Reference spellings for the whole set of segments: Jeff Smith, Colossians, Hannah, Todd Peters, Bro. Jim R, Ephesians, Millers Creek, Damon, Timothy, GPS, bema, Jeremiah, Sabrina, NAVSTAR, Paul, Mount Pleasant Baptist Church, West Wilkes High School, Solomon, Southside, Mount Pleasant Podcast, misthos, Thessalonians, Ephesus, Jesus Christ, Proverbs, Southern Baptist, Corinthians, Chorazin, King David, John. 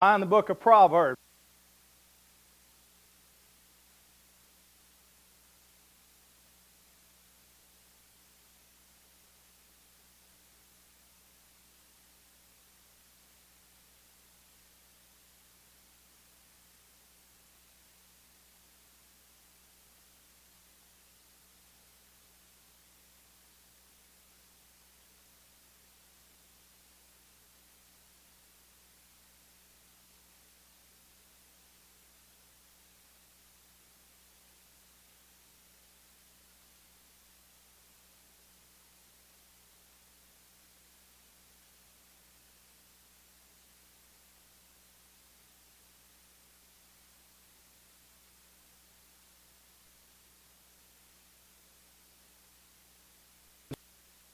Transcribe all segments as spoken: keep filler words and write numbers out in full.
Find the book of Proverbs.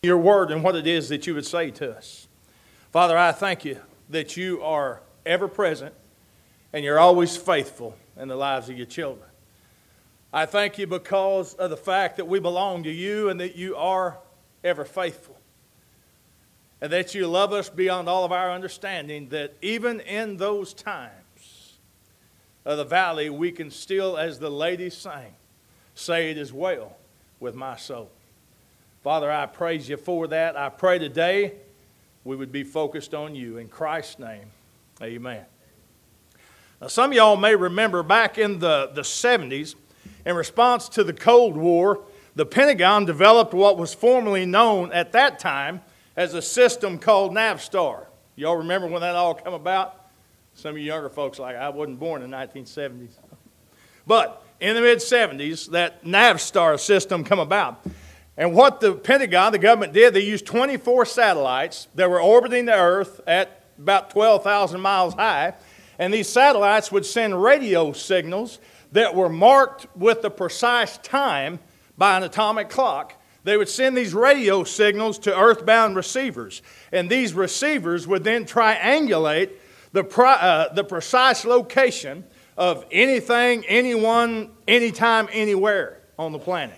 Your word and what it is that you would say to us. Father, I thank you that you are ever present and you're always faithful in the lives of your children. I thank you because of the fact that we belong to you and that you are ever faithful and that you love us beyond all of our understanding, that even in those times of the valley, we can still, as the lady sang, say it is well with my soul. Father, I praise you for that. I pray today we would be focused on you. In Christ's name, amen. Now, some of y'all may remember back in the, the seventies, in response to the Cold War, the Pentagon developed what was formerly known at that time as a system called NAVSTAR. Y'all remember when that all came about? Some of you younger folks like, I wasn't born in the nineteen seventies. But in the mid-seventies, that NAVSTAR system came about. And what the Pentagon, the government did, they used twenty-four satellites that were orbiting the Earth at about twelve thousand miles high. And these satellites would send radio signals that were marked with the precise time by an atomic clock. They would send these radio signals to earthbound receivers. And these receivers would then triangulate the, pri- uh, the precise location of anything, anyone, anytime, anywhere on the planet.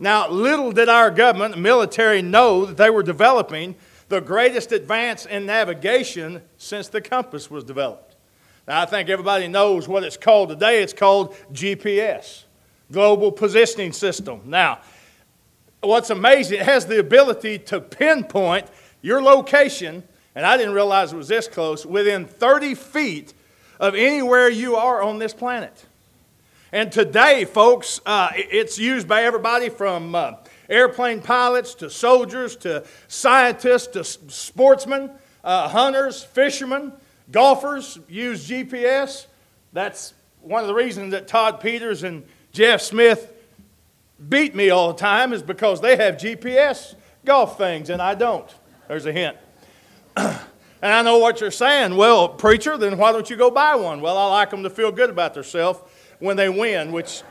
Now, little did our government, the military, know that they were developing the greatest advance in navigation since the compass was developed. Now, I think everybody knows what it's called today. It's called G P S, Global Positioning System. Now, what's amazing, it has the ability to pinpoint your location, and I didn't realize it was this close, within thirty feet of anywhere you are on this planet. And today, folks, uh, it's used by everybody from uh, airplane pilots to soldiers to scientists to s- sportsmen, uh, hunters, fishermen, golfers use G P S. That's one of the reasons that Todd Peters and Jeff Smith beat me all the time is because they have G P S golf things and I don't. There's a hint. And I know what you're saying. Well, preacher, then why don't you go buy one? Well, I like them to feel good about themselves when they win, which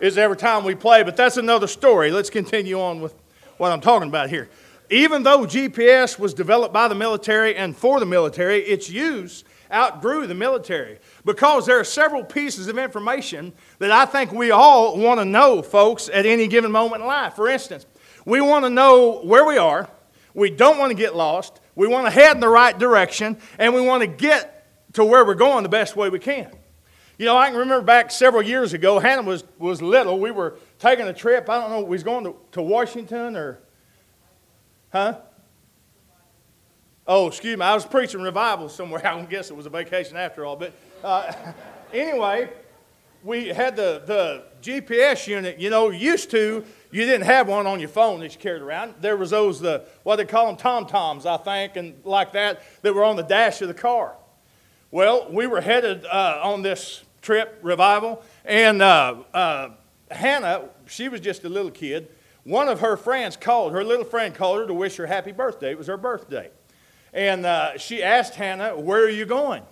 is every time we play. But that's another story. Let's continue on with what I'm talking about here. Even though G P S was developed by the military and for the military, its use outgrew the military because there are several pieces of information that I think we all want to know, folks, at any given moment in life. For instance, we want to know where we are. We don't want to get lost. We want to head in the right direction, and we want to get to where we're going the best way we can. You know, I can remember back several years ago, Hannah was, was little. We were taking a trip. I don't know, we was going to, to Washington or, huh? Oh, excuse me. I was preaching revival somewhere. I don't guess it was a vacation after all. But uh, anyway, we had the, the G P S unit. You know, used to, you didn't have one on your phone that you carried around. There was those, the what they call them, tom-toms, I think, and like that, that were on the dash of the car. Well, we were headed uh, on this trip, revival, and uh, uh, Hannah, she was just a little kid. One of her friends called, her little friend called her to wish her happy birthday. It was her birthday. And uh, she asked Hannah, where are you going?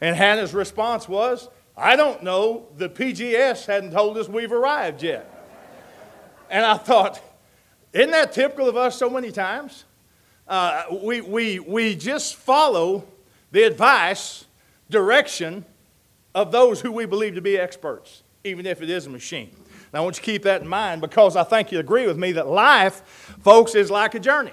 And Hannah's response was, I don't know. The P G S hadn't told us we've arrived yet. And I thought, isn't that typical of us so many times? Uh, we, we, we just follow the advice, direction of those who we believe to be experts, even if it is a machine. Now, I want you to keep that in mind because I think you agree with me that life, folks, is like a journey.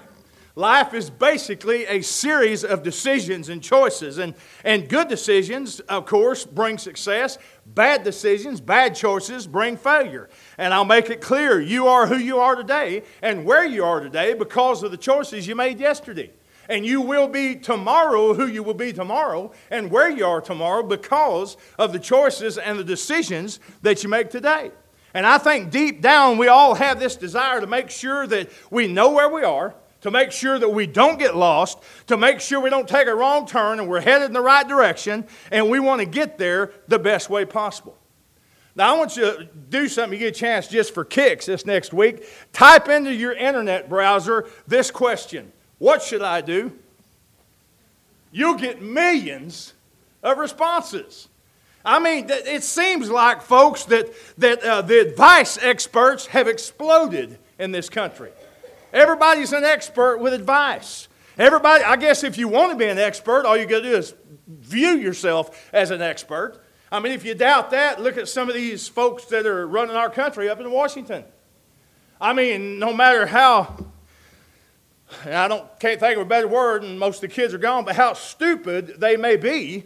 Life is basically a series of decisions and choices. And, and good decisions, of course, bring success. Bad decisions, bad choices bring failure. And I'll make it clear, you are who you are today and where you are today because of the choices you made yesterday. And you will be tomorrow who you will be tomorrow and where you are tomorrow because of the choices and the decisions that you make today. And I think deep down we all have this desire to make sure that we know where we are, to make sure that we don't get lost, to make sure we don't take a wrong turn and we're headed in the right direction, and we want to get there the best way possible. Now, I want you to do something, you get a chance just for kicks this next week. Type into your internet browser this question, what should I do? You'll get millions of responses. I mean, it seems like, folks, that, that uh, the advice experts have exploded in this country. Everybody's an expert with advice. Everybody, I guess if you want to be an expert, all you got to do is view yourself as an expert. I mean, if you doubt that, look at some of these folks that are running our country up in Washington. I mean, no matter how, and I don't can't think of a better word, and most of the kids are gone, but how stupid they may be,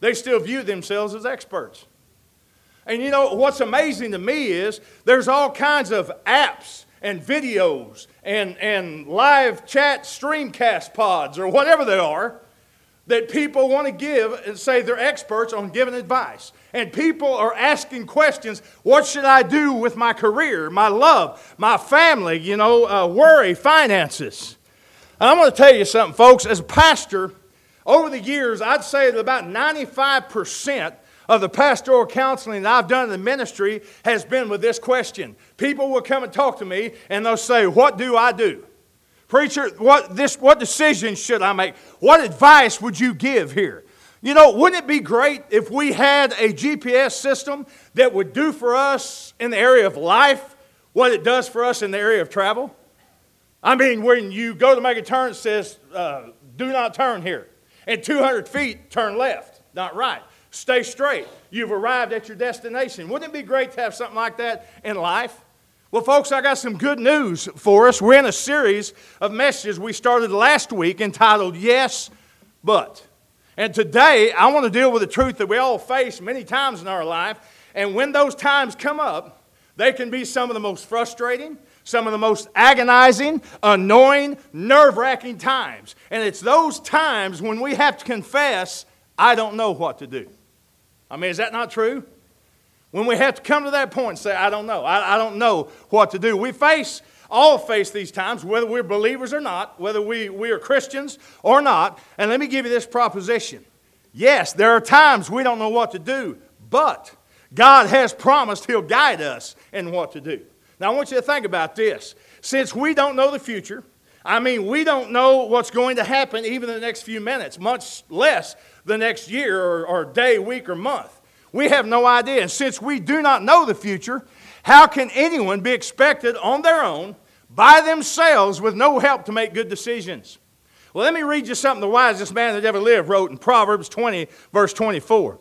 they still view themselves as experts. And you know, what's amazing to me is there's all kinds of apps and videos and, and live chat streamcast pods or whatever they are that people want to give and say they're experts on giving advice. And people are asking questions, what should I do with my career, my love, my family, you know, uh, worry, finances. And I'm going to tell you something, folks. As a pastor, over the years, I'd say that about ninety-five percent of the pastoral counseling that I've done in the ministry has been with this question. People will come and talk to me and they'll say, what do I do? Preacher, what this what decision should I make? What advice would you give here? You know, wouldn't it be great if we had a G P S system that would do for us in the area of life what it does for us in the area of travel? I mean, when you go to make a turn, it says, uh, do not turn here. And two hundred feet, turn left, not right. Stay straight. You've arrived at your destination. Wouldn't it be great to have something like that in life? Well, folks, I got some good news for us. We're in a series of messages we started last week entitled, Yes, But. And today, I want to deal with the truth that we all face many times in our life. And when those times come up, they can be some of the most frustrating, some of the most agonizing, annoying, nerve-wracking times. And it's those times when we have to confess, I don't know what to do. I mean, is that not true? When we have to come to that point and say, I don't know. I, I don't know what to do. We face, all face these times, whether we're believers or not, whether we, we are Christians or not. And let me give you this proposition. Yes, there are times we don't know what to do, but God has promised He'll guide us in what to do. Now, I want you to think about this. Since we don't know the future, I mean, we don't know what's going to happen even in the next few minutes, much less the next year or, or day, week, or month. We have no idea. And since we do not know the future, how can anyone be expected on their own, by themselves, with no help to make good decisions? Well, let me read you something the wisest man that ever lived wrote in Proverbs twenty, verse twenty-four.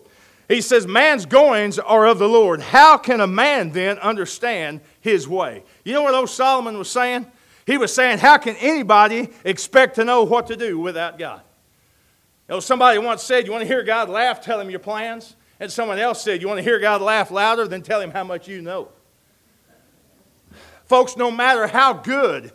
He says, man's goings are of the Lord. How can a man then understand his way? You know what old Solomon was saying? He was saying, how can anybody expect to know what to do without God? You know, somebody once said, you want to hear God laugh, tell Him your plans. And someone else said, you want to hear God laugh louder, then tell Him how much you know. Folks, no matter how good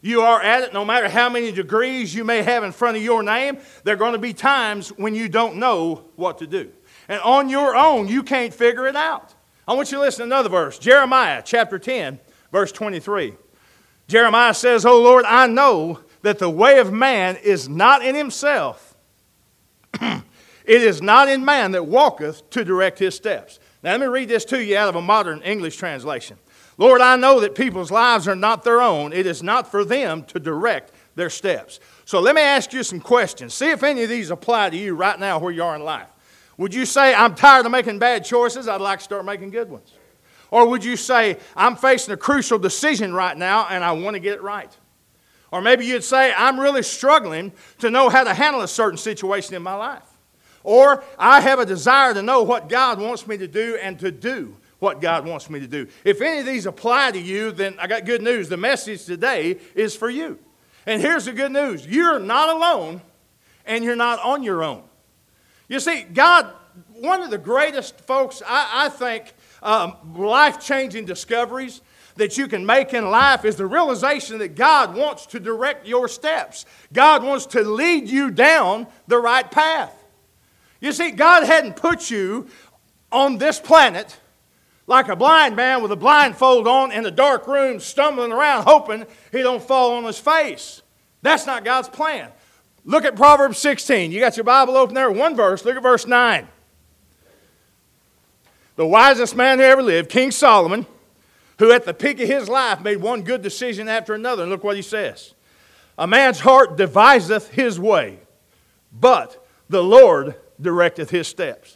you are at it, no matter how many degrees you may have in front of your name, there are going to be times when you don't know what to do. And on your own, you can't figure it out. I want you to listen to another verse. Jeremiah chapter ten, verse twenty-three. Jeremiah says, O Lord, I know that the way of man is not in himself. It is not in man that walketh to direct his steps. Now let me read this to you out of a modern English translation. Lord, I know that people's lives are not their own. It is not for them to direct their steps. So let me ask you some questions. See if any of these apply to you right now where you are in life. Would you say, I'm tired of making bad choices. I'd like to start making good ones. Or would you say, I'm facing a crucial decision right now and I want to get it right? Or maybe you'd say, I'm really struggling to know how to handle a certain situation in my life. Or I have a desire to know what God wants me to do and to do what God wants me to do. If any of these apply to you, then I got good news. The message today is for you. And here's the good news. You're not alone, and you're not on your own. You see, God, one of the greatest, folks, I, I think, um, life-changing discoveries that you can make in life is the realization that God wants to direct your steps. God wants to lead you down the right path. You see, God hadn't put you on this planet like a blind man with a blindfold on in a dark room stumbling around hoping he don't fall on his face. That's not God's plan. Look at Proverbs sixteen. You got your Bible open there. One verse. Look at verse nine. The wisest man who ever lived, King Solomon, who at the peak of his life made one good decision after another. And look what he says. A man's heart deviseth his way, but the Lord directeth his steps.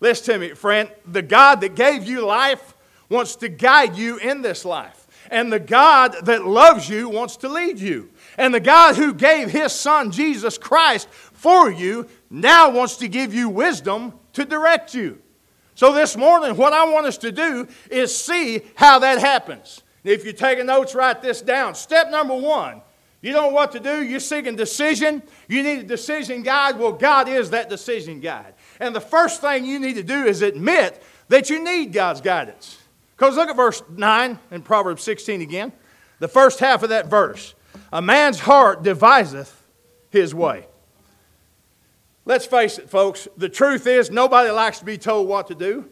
Listen to me, friend. The God that gave you life wants to guide you in this life. And the God that loves you wants to lead you. And the God who gave his son, Jesus Christ, for you now wants to give you wisdom to direct you. So this morning, what I want us to do is see how that happens. If you're taking notes, write this down. Step number one, you don't know what to do. You're seeking decision. You need a decision guide. Well, God is that decision guide. And the first thing you need to do is admit that you need God's guidance. Because look at verse nine in Proverbs sixteen again. The first half of that verse. A man's heart deviseth his way. Let's face it, folks. The truth is nobody likes to be told what to do.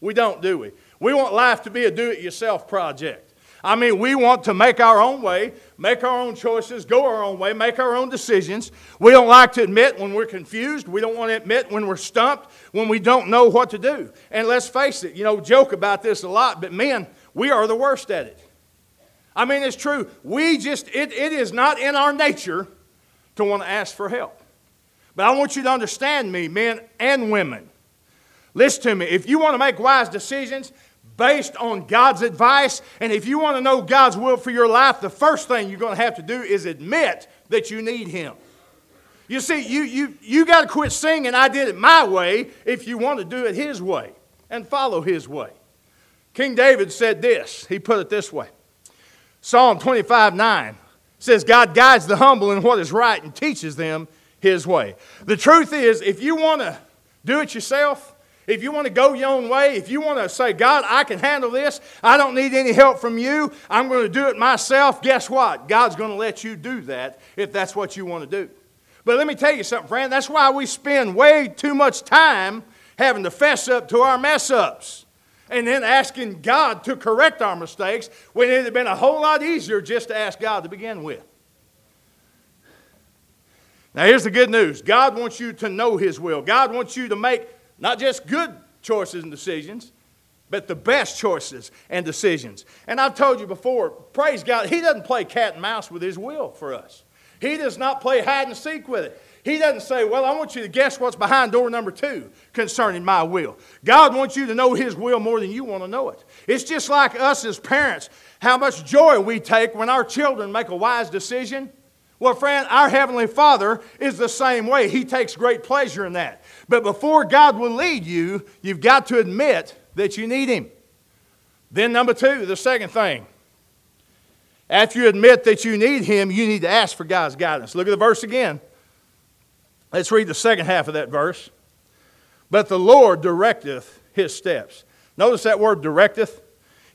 We don't, do we? We want life to be a do-it-yourself project. I mean, we want to make our own way, make our own choices, go our own way, make our own decisions. We don't like to admit when we're confused. We don't want to admit when we're stumped, when we don't know what to do. And let's face it, you know, joke about this a lot, but men, we are the worst at it. I mean, it's true. We just, it, it is not in our nature to want to ask for help. But I want you to understand me, men and women. Listen to me. If you want to make wise decisions based on God's advice, and if you want to know God's will for your life, the first thing you're going to have to do is admit that you need Him. You see, you, you, you got to quit singing, I did it my way, if you want to do it His way and follow His way. King David said this. He put it this way. Psalm twenty-five nine says, God guides the humble in what is right and teaches them His way. The truth is, if you want to do it yourself, if you want to go your own way, if you want to say, God, I can handle this, I don't need any help from you, I'm going to do it myself, guess what? God's going to let you do that if that's what you want to do. But let me tell you something, friend, that's why we spend way too much time having to fess up to our mess-ups. And then asking God to correct our mistakes when it would have been a whole lot easier just to ask God to begin with. Now here's the good news. God wants you to know His will. God wants you to make not just good choices and decisions, but the best choices and decisions. And I've told you before, praise God, He doesn't play cat and mouse with His will for us. He does not play hide and seek with it. He doesn't say, well, I want you to guess what's behind door number two concerning my will. God wants you to know His will more than you want to know it. It's just like us as parents, how much joy we take when our children make a wise decision. Well, friend, our Heavenly Father is the same way. He takes great pleasure in that. But before God will lead you, you've got to admit that you need Him. Then number two, the second thing. After you admit that you need Him, you need to ask for God's guidance. Look at the verse again. Let's read the second half of that verse. But the Lord directeth His steps. Notice that word directeth.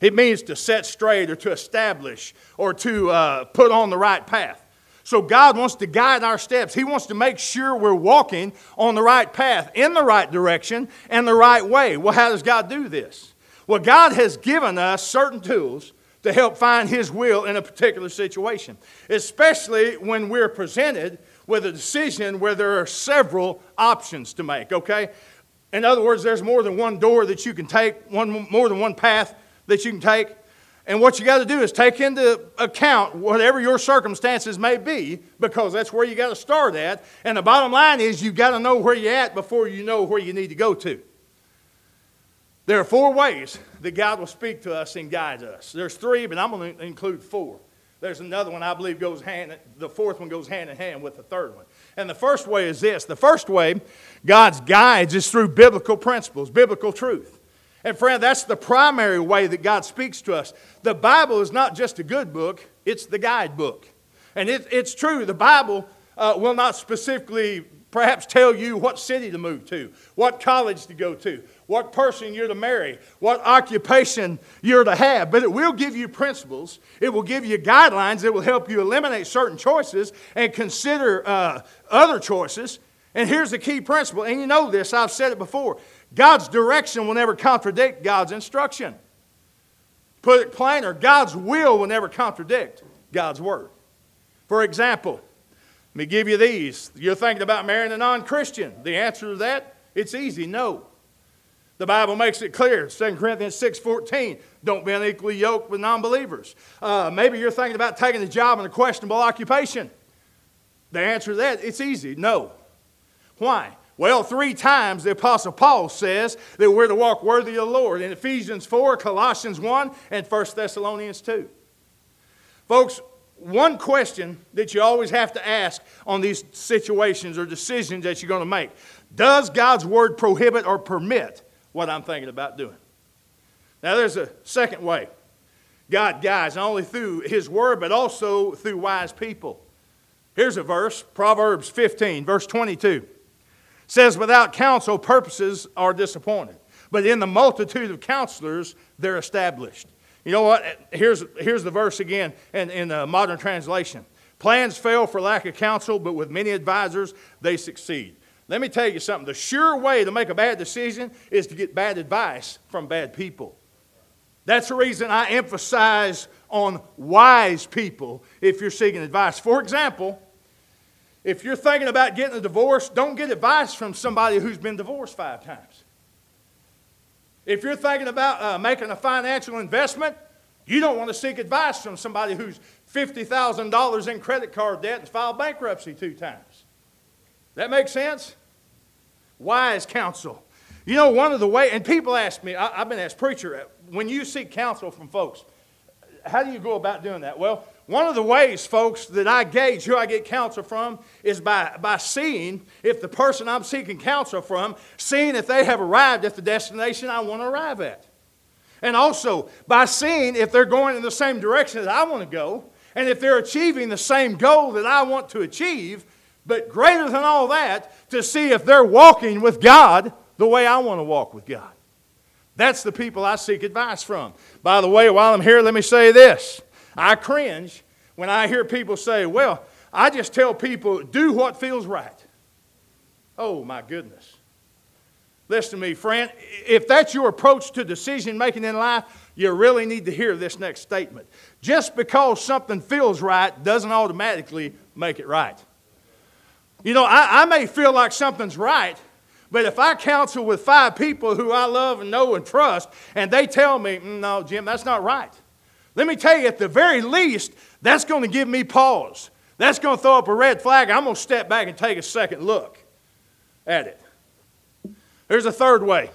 It means to set straight or to establish or to uh, put on the right path. So God wants to guide our steps. He wants to make sure we're walking on the right path, in the right direction, and the right way. Well, how does God do this? Well, God has given us certain tools to help find His will in a particular situation, especially when we're presented with a decision where there are several options to make, okay? In other words, there's more than one door that you can take, one more than one path that you can take. And what you got to do is take into account whatever your circumstances may be, because that's where you got to start at. And the bottom line is you got to know where you're at before you know where you need to go to. There are four ways that God will speak to us and guide us. There's three, but I'm going to include four. There's another one I believe goes hand, the fourth one goes hand in hand with the third one. And the first way is this. The first way God's guides is through biblical principles, biblical truth. And friend, that's the primary way that God speaks to us. The Bible is not just a good book, it's the guidebook. And it, it's true, the Bible uh, will not specifically perhaps tell you what city to move to, what college to go to, what person you're to marry, what occupation you're to have. But it will give you principles. It will give you guidelines. It will help you eliminate certain choices and consider uh, other choices. And here's the key principle, and you know this, I've said it before. God's direction will never contradict God's instruction. Put it plainer, God's will will never contradict God's word. For example, let me give you these. You're thinking about marrying a non-Christian. The answer to that, it's easy, no. The Bible makes it clear, Second Corinthians six fourteen, don't be unequally yoked with non-believers. Uh, maybe you're thinking about taking a job in a questionable occupation. The answer to that, it's easy, no. Why? Well, three times the Apostle Paul says that we're to walk worthy of the Lord in Ephesians four, Colossians one, and First Thessalonians two. Folks, one question that you always have to ask on these situations or decisions that you're going to make. Does God's word prohibit or permit what I'm thinking about doing? Now, there's a second way. God guides not only through his word, but also through wise people. Here's a verse, Proverbs fifteen, verse twenty-two. Says, without counsel, purposes are disappointed. But in the multitude of counselors, they're established. You know what? Here's, here's the verse again in, in the modern translation. Plans fail for lack of counsel, but with many advisors, they succeed. Let me tell you something. The sure way to make a bad decision is to get bad advice from bad people. That's the reason I emphasize on wise people if you're seeking advice. For example, if you're thinking about getting a divorce, don't get advice from somebody who's been divorced five times. If you're thinking about uh, making a financial investment, you don't want to seek advice from somebody who's fifty thousand dollars in credit card debt and filed bankruptcy two times. That makes sense? Wise counsel. You know, one of the ways, and people ask me, I, I've been asked, preacher, when you seek counsel from folks, how do you go about doing that? Well, one of the ways, folks, that I gauge who I get counsel from is by, by seeing if the person I'm seeking counsel from, seeing if they have arrived at the destination I want to arrive at. And also, by seeing if they're going in the same direction that I want to go, and if they're achieving the same goal that I want to achieve, but greater than all that, to see if they're walking with God the way I want to walk with God. That's the people I seek advice from. By the way, while I'm here, let me say this. I cringe when I hear people say, well, I just tell people, do what feels right. Oh, my goodness. Listen to me, friend. If that's your approach to decision-making in life, you really need to hear this next statement. Just because something feels right doesn't automatically make it right. You know, I, I may feel like something's right, but if I counsel with five people who I love and know and trust, and they tell me, no, Jim, that's not right. Let me tell you, at the very least, that's going to give me pause. That's going to throw up a red flag. I'm going to step back and take a second look at it. There's a third way,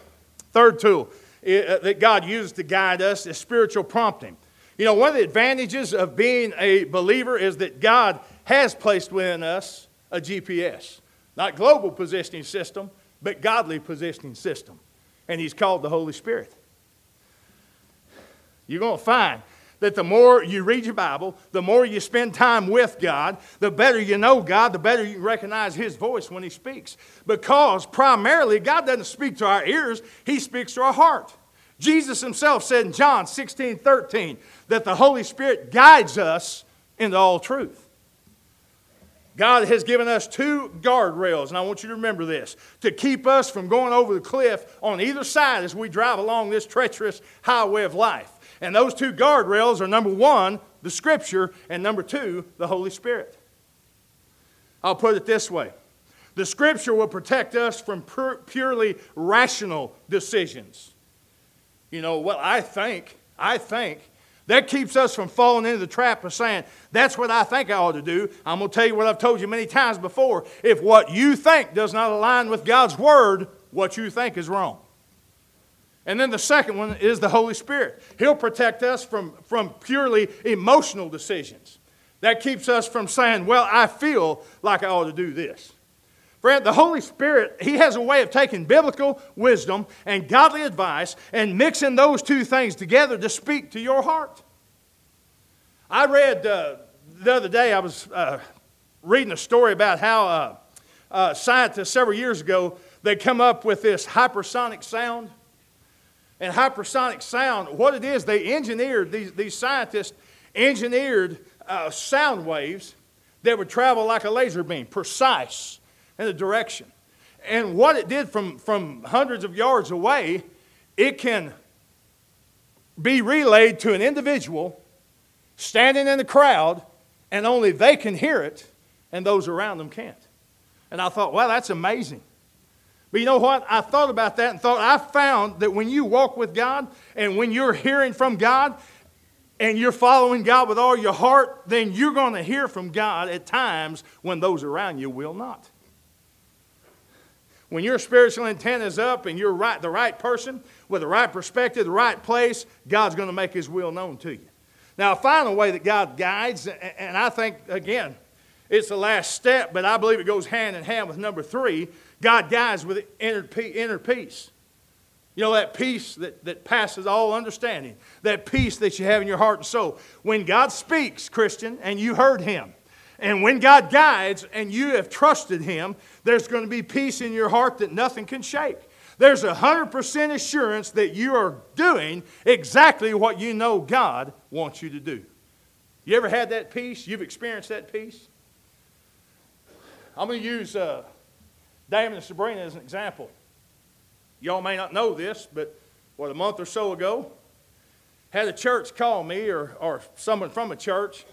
third tool that God uses to guide us is spiritual prompting. You know, one of the advantages of being a believer is that God has placed within us a G P S. Not global positioning system, but godly positioning system. And he's called the Holy Spirit. You're going to find that the more you read your Bible, the more you spend time with God, the better you know God, the better you recognize his voice when he speaks. Because primarily, God doesn't speak to our ears, he speaks to our heart. Jesus himself said in John sixteen thirteen, that the Holy Spirit guides us into all truth. God has given us two guardrails, and I want you to remember this, to keep us from going over the cliff on either side as we drive along this treacherous highway of life. And those two guardrails are, number one, the Scripture, and number two, the Holy Spirit. I'll put it this way. The Scripture will protect us from pur- purely rational decisions. You know, well, I think, I think. That keeps us from falling into the trap of saying, that's what I think I ought to do. I'm going to tell you what I've told you many times before. If what you think does not align with God's Word, what you think is wrong. And then the second one is the Holy Spirit. He'll protect us from, from purely emotional decisions. That keeps us from saying, well, I feel like I ought to do this. Friend, the Holy Spirit, he has a way of taking biblical wisdom and godly advice and mixing those two things together to speak to your heart. I read uh, the other day I was uh, reading a story about how uh, uh, scientists several years ago, they come up with this hypersonic sound. And hypersonic sound, what it is, they engineered, these, these scientists engineered uh, sound waves that would travel like a laser beam, precise in the direction. And what it did from, from hundreds of yards away, it can be relayed to an individual standing in the crowd, and only they can hear it, and those around them can't. And I thought, wow, that's amazing. But you know what? I thought about that and thought, I found that when you walk with God and when you're hearing from God and you're following God with all your heart, then you're going to hear from God at times when those around you will not. When your spiritual antenna is up and you're right, the right person with the right perspective, the right place, God's going to make His will known to you. Now, a final way that God guides, and I think, again, it's the last step, but I believe it goes hand in hand with number three. God guides with inner peace. You know, that peace that, that passes all understanding. That peace that you have in your heart and soul. When God speaks, Christian, and you heard Him, and when God guides and you have trusted Him, there's going to be peace in your heart that nothing can shake. There's a one hundred percent assurance that you are doing exactly what you know God wants you to do. You ever had that peace? You've experienced that peace? I'm going to use Uh, Damon and Sabrina as an example. Y'all may not know this, but what, a month or so ago, had a church call me, or, or someone from a church,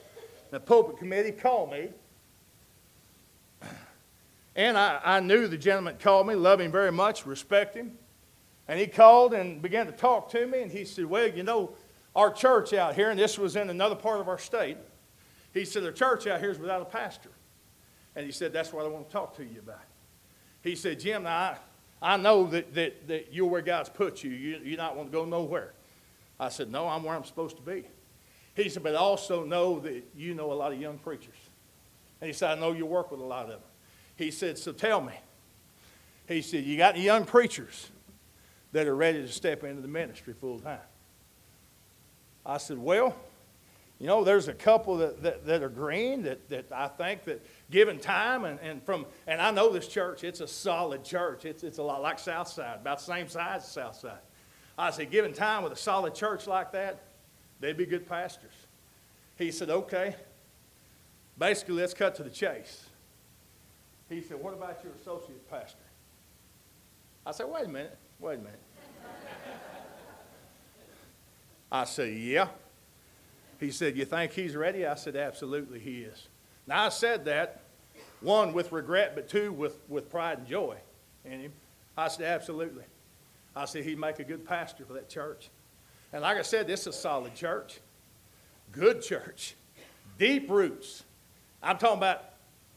the pulpit committee called me. And I, I knew the gentleman called me, loved him very much, respect him. And he called and began to talk to me, and he said, well, you know, our church out here, and this was in another part of our state, he said, the church out here is without a pastor. And he said, that's what I want to talk to you about. He said, Jim, now I, I know that, that, that you're where God's put you. you. You're not going to go nowhere. I said, no, I'm where I'm supposed to be. He said, but I also know that you know a lot of young preachers. And he said, I know you work with a lot of them. He said, so tell me. He said, you got any young preachers that are ready to step into the ministry full time? I said, well, you know, there's a couple that, that, that are green that, that I think that given time and, and from, and I know this church, it's a solid church. It's it's a lot like Southside, about the same size as Southside. I said, given time with a solid church like that, they'd be good pastors. He said, okay, basically let's cut to the chase. He said, what about your associate pastor? I said, wait a minute, wait a minute. I said, yeah. He said, you think he's ready? I said, absolutely he is. Now, I said that, one, with regret, but two, with, with pride and joy in him. I said, absolutely. I said, he'd make a good pastor for that church. And like I said, this is a solid church, good church, deep roots. I'm talking about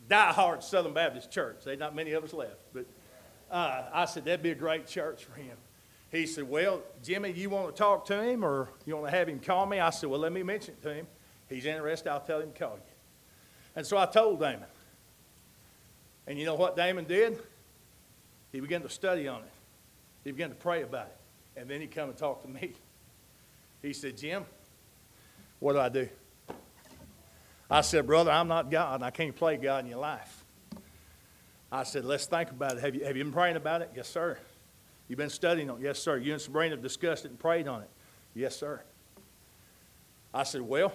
diehard Southern Baptist church. There's not many of us left. But uh, I said, that'd be a great church for him. He said, well, Jimmy, you want to talk to him or you want to have him call me? I said, well, let me mention it to him. He's interested. I'll tell him to call you. And so I told Damon. And you know what Damon did? He began to study on it. He began to pray about it. And then he come and talked to me. He said, Jim, what do I do? I said, brother, I'm not God, and I can't play God in your life. I said, let's think about it. Have you, have you been praying about it? Yes, sir. You've been studying on it? Yes, sir. You and Sabrina have discussed it and prayed on it? Yes, sir. I said, well,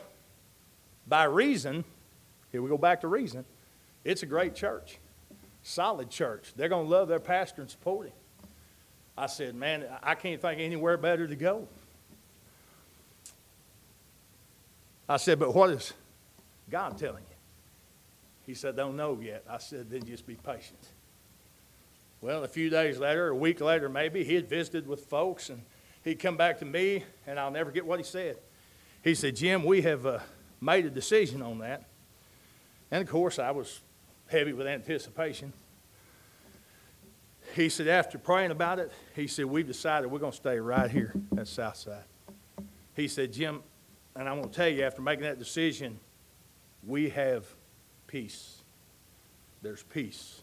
by reason, here we go back to reason, it's a great church, solid church. They're going to love their pastor and support him. I said, man, I can't think anywhere better to go. I said, but what is God telling you? He said, don't know yet. I said, then just be patient. Well, a few days later, a week later maybe, he had visited with folks, and he'd come back to me, and I'll never get what he said. He said, Jim, we have uh, made a decision on that. And, of course, I was heavy with anticipation. He said, after praying about it, he said, we've decided we're going to stay right here at Southside. He said, Jim, and I want to tell you, after making that decision, we have peace. There's peace.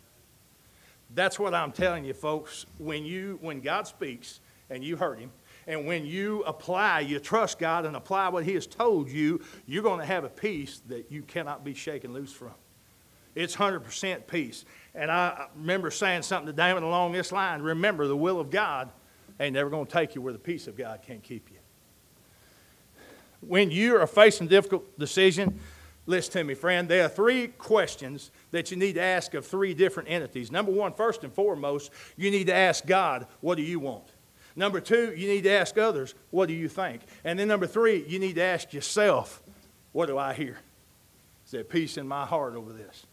That's what I'm telling you, folks. When you, when God speaks, and you heard him, And when you apply, you trust God and apply what He has told you, you're going to have a peace that you cannot be shaken loose from. It's one hundred percent peace. And I remember saying something to Damon along this line. Remember, the will of God ain't never going to take you where the peace of God can't keep you. When you are facing a difficult decision, listen to me, friend. There are three questions that you need to ask of three different entities. Number one, first and foremost, you need to ask God, what do you want? Number two, you need to ask others, what do you think? And then number three, you need to ask yourself, what do I hear? Is there peace in my heart over this?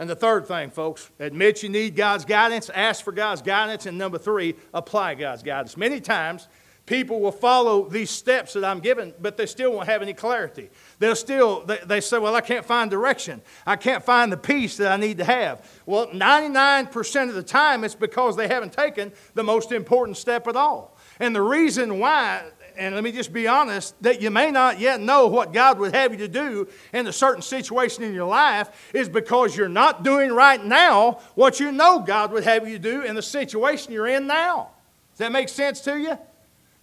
And the third thing, folks, admit you need God's guidance, ask for God's guidance, and number three, apply God's guidance. Many times, people will follow these steps that I'm giving, but they still won't have any clarity. They'll still, they, they say, well, I can't find direction. I can't find the peace that I need to have. Well, ninety-nine percent of the time, it's because they haven't taken the most important step at all. And the reason why, and let me just be honest, that you may not yet know what God would have you to do in a certain situation in your life is because you're not doing right now what you know God would have you do in the situation you're in now. Does that make sense to you?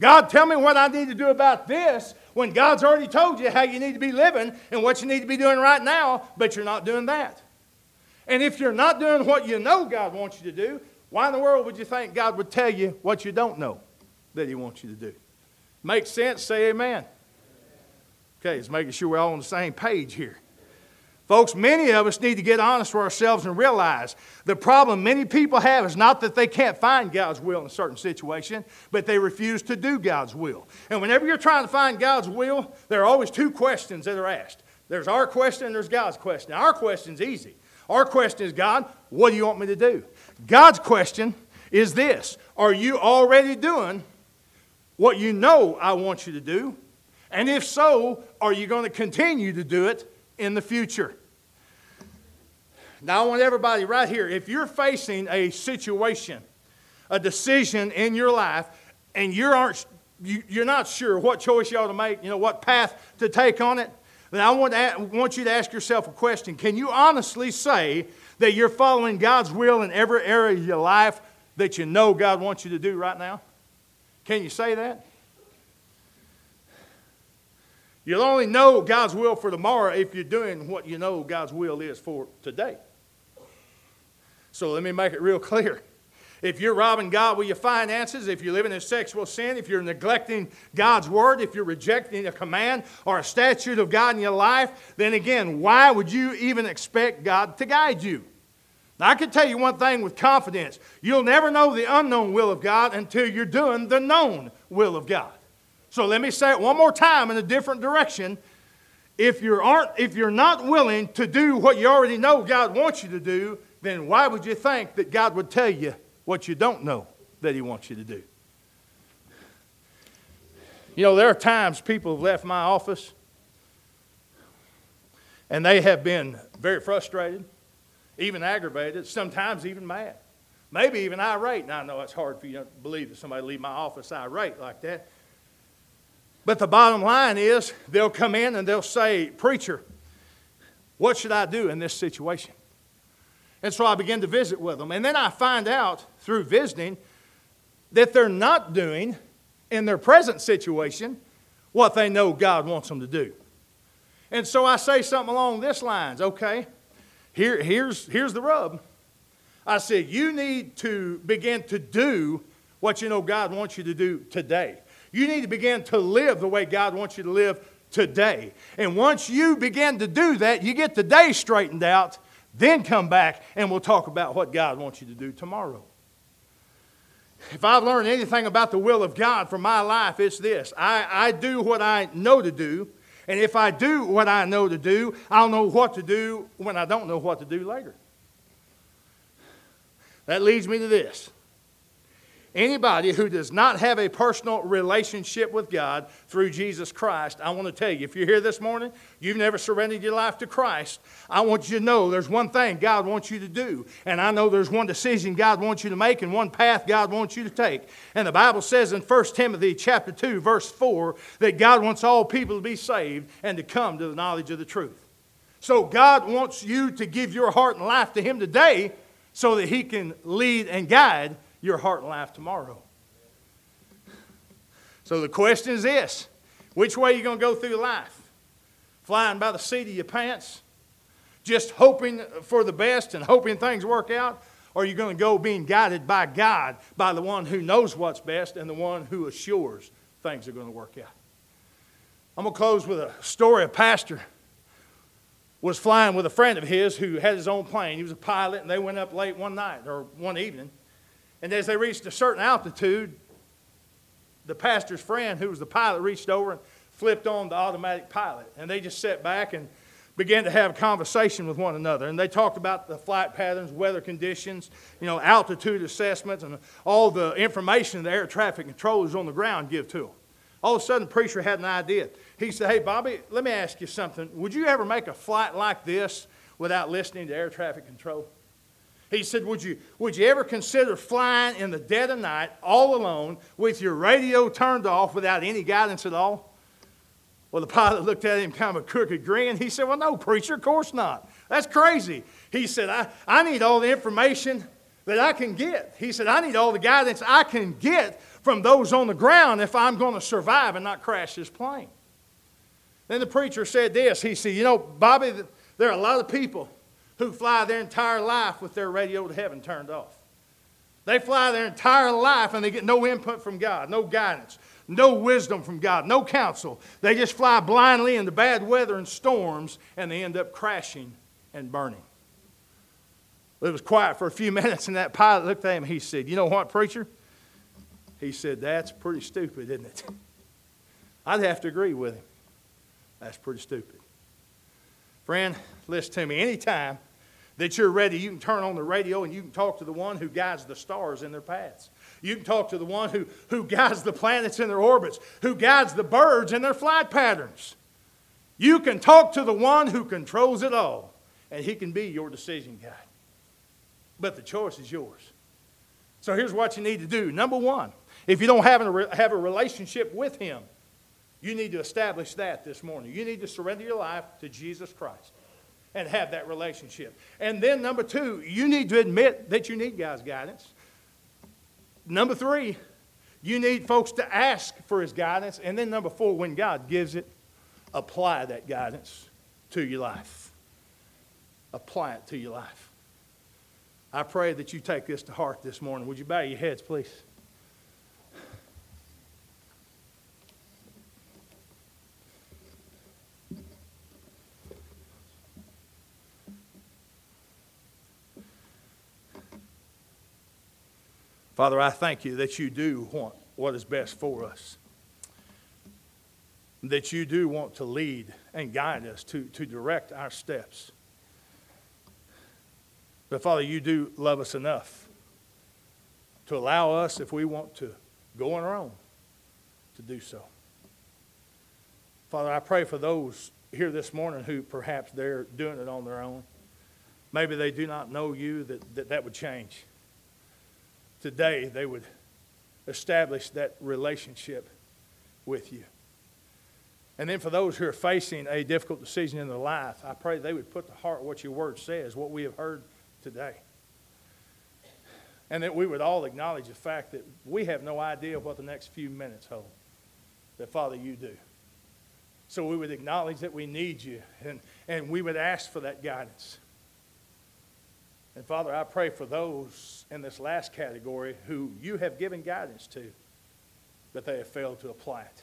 God, tell me what I need to do about this when God's already told you how you need to be living and what you need to be doing right now, but you're not doing that. And if you're not doing what you know God wants you to do, why in the world would you think God would tell you what you don't know that He wants you to do? Make sense? Say amen. Okay, it's making sure we're all on the same page here. Folks, many of us need to get honest with ourselves and realize the problem many people have is not that they can't find God's will in a certain situation, but they refuse to do God's will. And whenever you're trying to find God's will, there are always two questions that are asked. There's our question and there's God's question. Now, our question's easy. Our question is, God, what do you want me to do? God's question is this: are you already doing what you know I want you to do? And if so, are you going to continue to do it in the future? Now, I want everybody right here, if you're facing a situation, a decision in your life, and you aren't, you, you're not sure what choice you ought to make, you know, what path to take on it, then I want, to, want you to ask yourself a question. Can you honestly say that you're following God's will in every area of your life that you know God wants you to do right now? Can you say that? You'll only know God's will for tomorrow if you're doing what you know God's will is for today. So let me make it real clear. If you're robbing God with your finances, if you're living in sexual sin, if you're neglecting God's word, if you're rejecting a command or a statute of God in your life, then again, why would you even expect God to guide you? Now, I can tell you one thing with confidence. You'll never know the unknown will of God until you're doing the known will of God. So let me say it one more time in a different direction. If you aren't, if you're not willing to do what you already know God wants you to do, then why would you think that God would tell you what you don't know that He wants you to do? You know, there are times people have left my office and they have been very frustrated, even aggravated, sometimes even mad, maybe even irate. Now, I know it's hard for you to believe that somebody leave my office irate like that. But the bottom line is, they'll come in and they'll say, preacher, what should I do in this situation? And so I begin to visit with them. And then I find out through visiting that they're not doing in their present situation what they know God wants them to do. And so I say something along this lines, okay, here, here's, here's the rub. I said, you need to begin to do what you know God wants you to do today. You need to begin to live the way God wants you to live today. And once you begin to do that, you get the day straightened out, then come back and we'll talk about what God wants you to do tomorrow. If I've learned anything about the will of God for my life, it's this. I, I do what I know to do. And if I do what I know to do, I'll know what to do when I don't know what to do later. That leads me to this. Anybody who does not have a personal relationship with God through Jesus Christ, I want to tell you, if you're here this morning, you've never surrendered your life to Christ, I want you to know there's one thing God wants you to do. And I know there's one decision God wants you to make and one path God wants you to take. And the Bible says in First Timothy chapter two, verse four, that God wants all people to be saved and to come to the knowledge of the truth. So God wants you to give your heart and life to Him today so that He can lead and guide your heart and life tomorrow. So the question is this. Which way are you going to go through life? Flying by the seat of your pants? Just hoping for the best and hoping things work out? Or are you going to go being guided by God, by the one who knows what's best and the one who assures things are going to work out? I'm going to close with a story. A pastor was flying with a friend of his who had his own plane. He was a pilot, and they went up late one night or one evening. And as they reached a certain altitude, the pastor's friend, who was the pilot, reached over and flipped on the automatic pilot. And they just sat back and began to have a conversation with one another. And they talked about the flight patterns, weather conditions, you know, altitude assessments, and all the information the air traffic controllers on the ground give to them. All of a sudden, the preacher had an idea. He said, hey, Bobby, let me ask you something. Would you ever make a flight like this without listening to air traffic control? He said, would you, would you ever consider flying in the dead of night, all alone, with your radio turned off without any guidance at all? Well, the pilot looked at him kind of a crooked grin. He said, well, no, preacher, of course not. That's crazy. He said, I, I need all the information that I can get. He said, I need all the guidance I can get from those on the ground if I'm going to survive and not crash this plane. Then the preacher said this. He said, you know, Bobby, there are a lot of people who fly their entire life with their radio to heaven turned off. They fly their entire life and they get no input from God, no guidance, no wisdom from God, no counsel. They just fly blindly into bad weather and storms, and they end up crashing and burning. It was quiet for a few minutes, and that pilot looked at him and he said, you know what, preacher? He said, that's pretty stupid, isn't it? I'd have to agree with him. That's pretty stupid. Friend, listen to me. Anytime that you're ready, you can turn on the radio and you can talk to the one who guides the stars in their paths. You can talk to the one who, who guides the planets in their orbits, who guides the birds in their flight patterns. You can talk to the one who controls it all, and he can be your decision guide. But the choice is yours. So here's what you need to do. Number one, if you don't have a, have a relationship with him, you need to establish that this morning. You need to surrender your life to Jesus Christ and have that relationship. And then number two, you need to admit that you need God's guidance. Number three, you need folks to ask for his guidance. And then number four, when God gives it, apply that guidance to your life. Apply it to your life. I pray that you take this to heart this morning. Would you bow your heads, please? Father, I thank you that you do want what is best for us. That you do want to lead and guide us, to, to direct our steps. But Father, you do love us enough to allow us, if we want to go on our own, to do so. Father, I pray for those here this morning who perhaps they're doing it on their own. Maybe they do not know you, that that, that would change. Today, they would establish that relationship with you. And then for those who are facing a difficult decision in their life, I pray they would put to heart what your word says, what we have heard today. And that we would all acknowledge the fact that we have no idea what the next few minutes hold. That, Father, you do. So we would acknowledge that we need you, and, and we would ask for that guidance. And Father, I pray for those in this last category who you have given guidance to, but they have failed to apply it.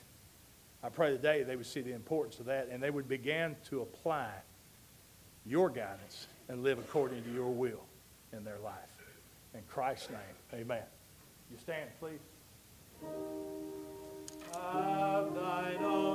I pray today they would see the importance of that, and they would begin to apply your guidance and live according to your will in their life. In Christ's name, amen. You stand, please. Of thine own